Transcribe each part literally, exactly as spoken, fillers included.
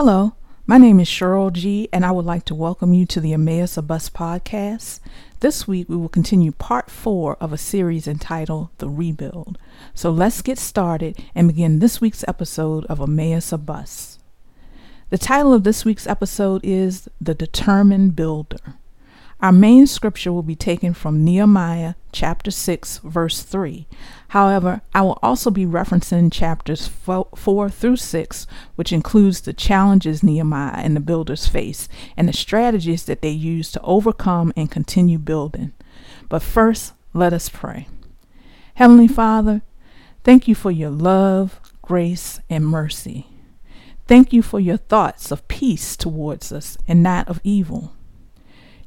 Hello, my name is Cheryl G, and I would like to welcome you to the Emmaus Abus podcast. This week, we will continue part four of a series entitled The Rebuild. So let's get started and begin this week's episode of Emmaus Abus. The title of this week's episode is The Determined Builder. Our main scripture will be taken from Nehemiah chapter six, verse three. However, I will also be referencing chapters four through six, which includes the challenges Nehemiah and the builders face and the strategies that they use to overcome and continue building. But first, let us pray. Heavenly Father, thank you for your love, grace, and mercy. Thank you for your thoughts of peace towards us and not of evil.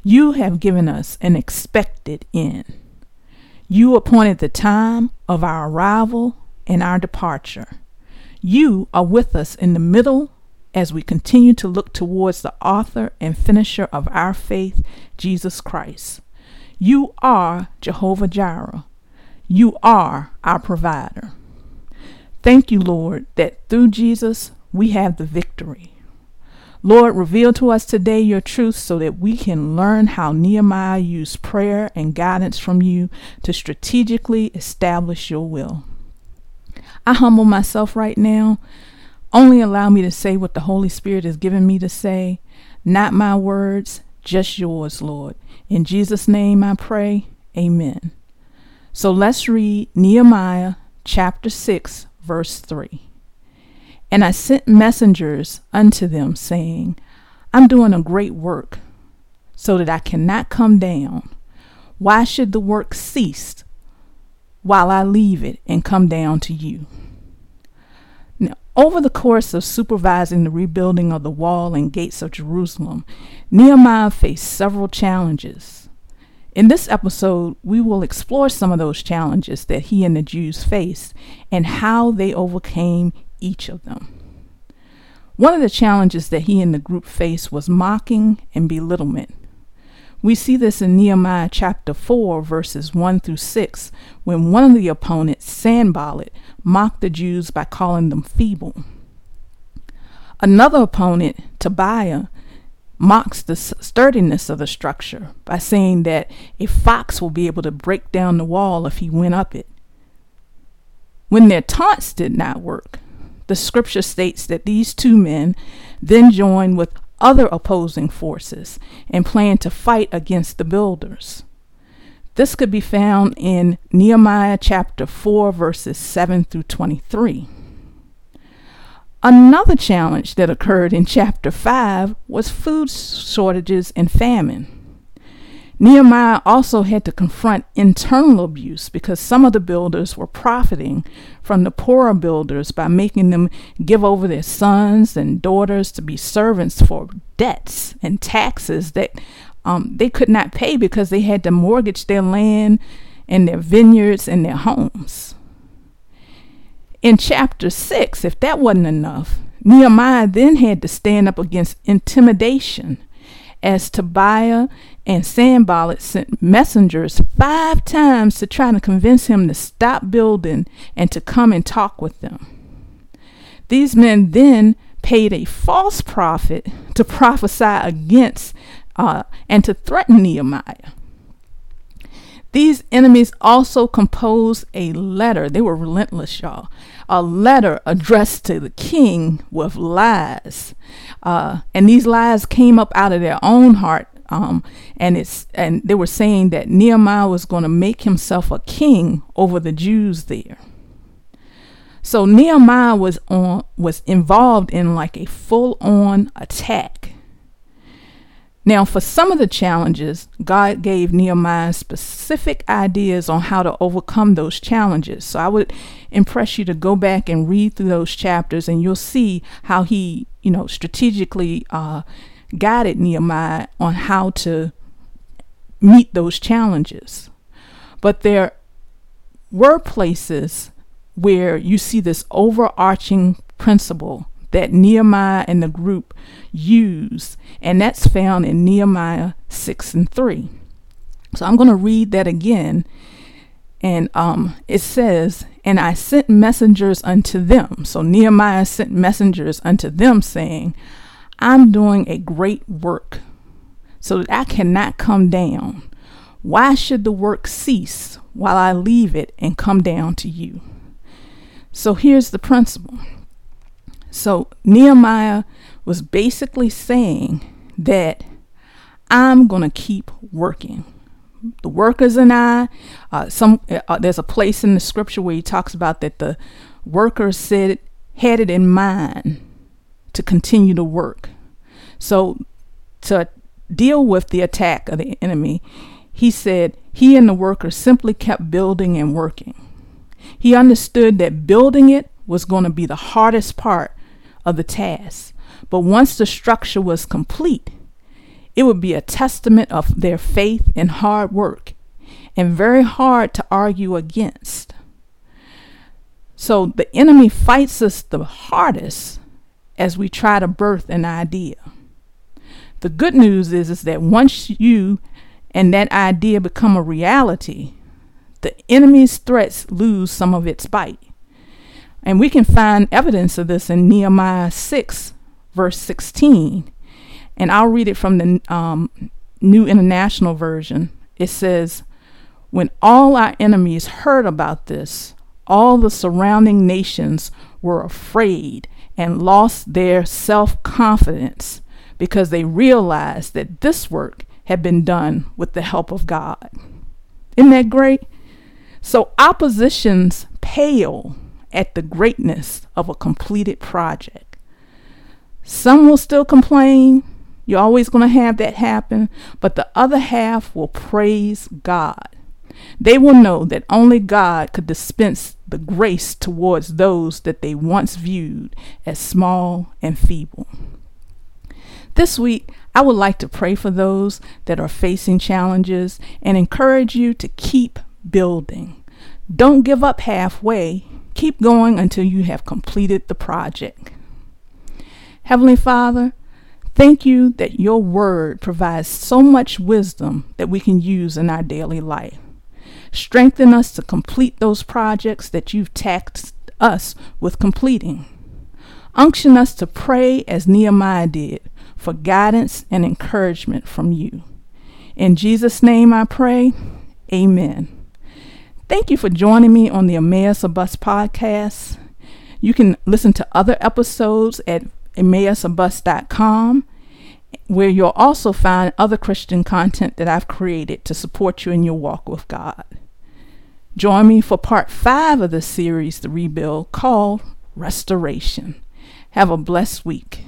You have given us an expected end. You appointed the time of our arrival and our departure. You are with us in the middle as we continue to look towards the author and finisher of our faith, Jesus Christ. You are Jehovah Jireh. You are our provider. Thank you, Lord, that through Jesus we have the victory. Lord, reveal to us today your truth so that we can learn how Nehemiah used prayer and guidance from you to strategically establish your will. I humble myself right now. Only allow me to say what the Holy Spirit has given me to say. Not my words, just yours, Lord. In Jesus' name I pray. Amen. So let's read Nehemiah chapter six, verse three. And I sent messengers unto them, saying, I'm doing a great work, so that I cannot come down. Why should the work cease while I leave it and come down to you? Now, over the course of supervising the rebuilding of the wall and gates of Jerusalem, Nehemiah faced several challenges. In this episode, we will explore some of those challenges that he and the Jews faced and how they overcame each of them. One of the challenges that he and the group faced was mocking and belittlement. We see this in Nehemiah chapter four, verses one through six, when one of the opponents, Sanballat, mocked the Jews by calling them feeble. Another opponent, Tobiah, mocks the sturdiness of the structure by saying that a fox will be able to break down the wall if he went up it. When their taunts did not work, the scripture states that these two men then joined with other opposing forces and planned to fight against the builders. This could be found in Nehemiah chapter four, verses seven through twenty-three. Another challenge that occurred in chapter five was food shortages and famine. Nehemiah also had to confront internal abuse because some of the builders were profiting from the poorer builders by making them give over their sons and daughters to be servants for debts and taxes that um, they could not pay because they had to mortgage their land and their vineyards and their homes. In chapter six, if that wasn't enough, Nehemiah then had to stand up against intimidation, as Tobiah and Sanballat sent messengers five times to try to convince him to stop building and to come and talk with them. These men then paid a false prophet to prophesy against uh, and to threaten Nehemiah. These enemies also composed a letter. They were relentless, y'all. A letter addressed to the king with lies. Uh, and these lies came up out of their own heart. Um, and it's and they were saying that Nehemiah was going to make himself a king over the Jews there. So Nehemiah was on was involved in like a full-on attack. Now, for some of the challenges, God gave Nehemiah specific ideas on how to overcome those challenges. So I would impress you to go back and read through those chapters, and you'll see how he, you know, strategically uh, guided Nehemiah on how to meet those challenges. But there were places where you see this overarching principle that Nehemiah and the group used, and that's found in Nehemiah six and three. So I'm going to read that again. And um, it says, and I sent messengers unto them. So Nehemiah sent messengers unto them saying, I'm doing a great work so that I cannot come down. Why should the work cease while I leave it and come down to you? So here's the principle. So Nehemiah was basically saying that I'm going to keep working. The workers and I, uh, some uh, there's a place in the scripture where he talks about that the workers said had it in mind to continue to work. So to deal with the attack of the enemy, he said he and the workers simply kept building and working. He understood that building it was going to be the hardest part of the task. But once the structure was complete, it would be a testament of their faith and hard work, and very hard to argue against. So the enemy fights us the hardest as we try to birth an idea. The good news is, is that once you and that idea become a reality, the enemy's threats lose some of its bite. And we can find evidence of this in Nehemiah six, verse sixteen. And I'll read it from the um, New International Version. It says, when all our enemies heard about this, all the surrounding nations were afraid and lost their self-confidence because they realized that this work had been done with the help of God. Isn't that great? So oppositions pale at the greatness of a completed project. Some will still complain. You're always going to have that happen, but the other half will praise God. They will know that only God could dispense the grace towards those that they once viewed as small and feeble. This week, I would like to pray for those that are facing challenges and encourage you to keep building. Don't give up halfway. Keep going until you have completed the project. Heavenly Father, thank you that your word provides so much wisdom that we can use in our daily life. Strengthen us to complete those projects that you've tasked us with completing. Unction us to pray as Nehemiah did for guidance and encouragement from you. In Jesus' name I pray, amen. Thank you for joining me on the Emmaus Abus podcast. You can listen to other episodes at Emmaus Abus dot com, where you'll also find other Christian content that I've created to support you in your walk with God. Join me for part five of the series, The Rebuild, called Restoration. Have a blessed week.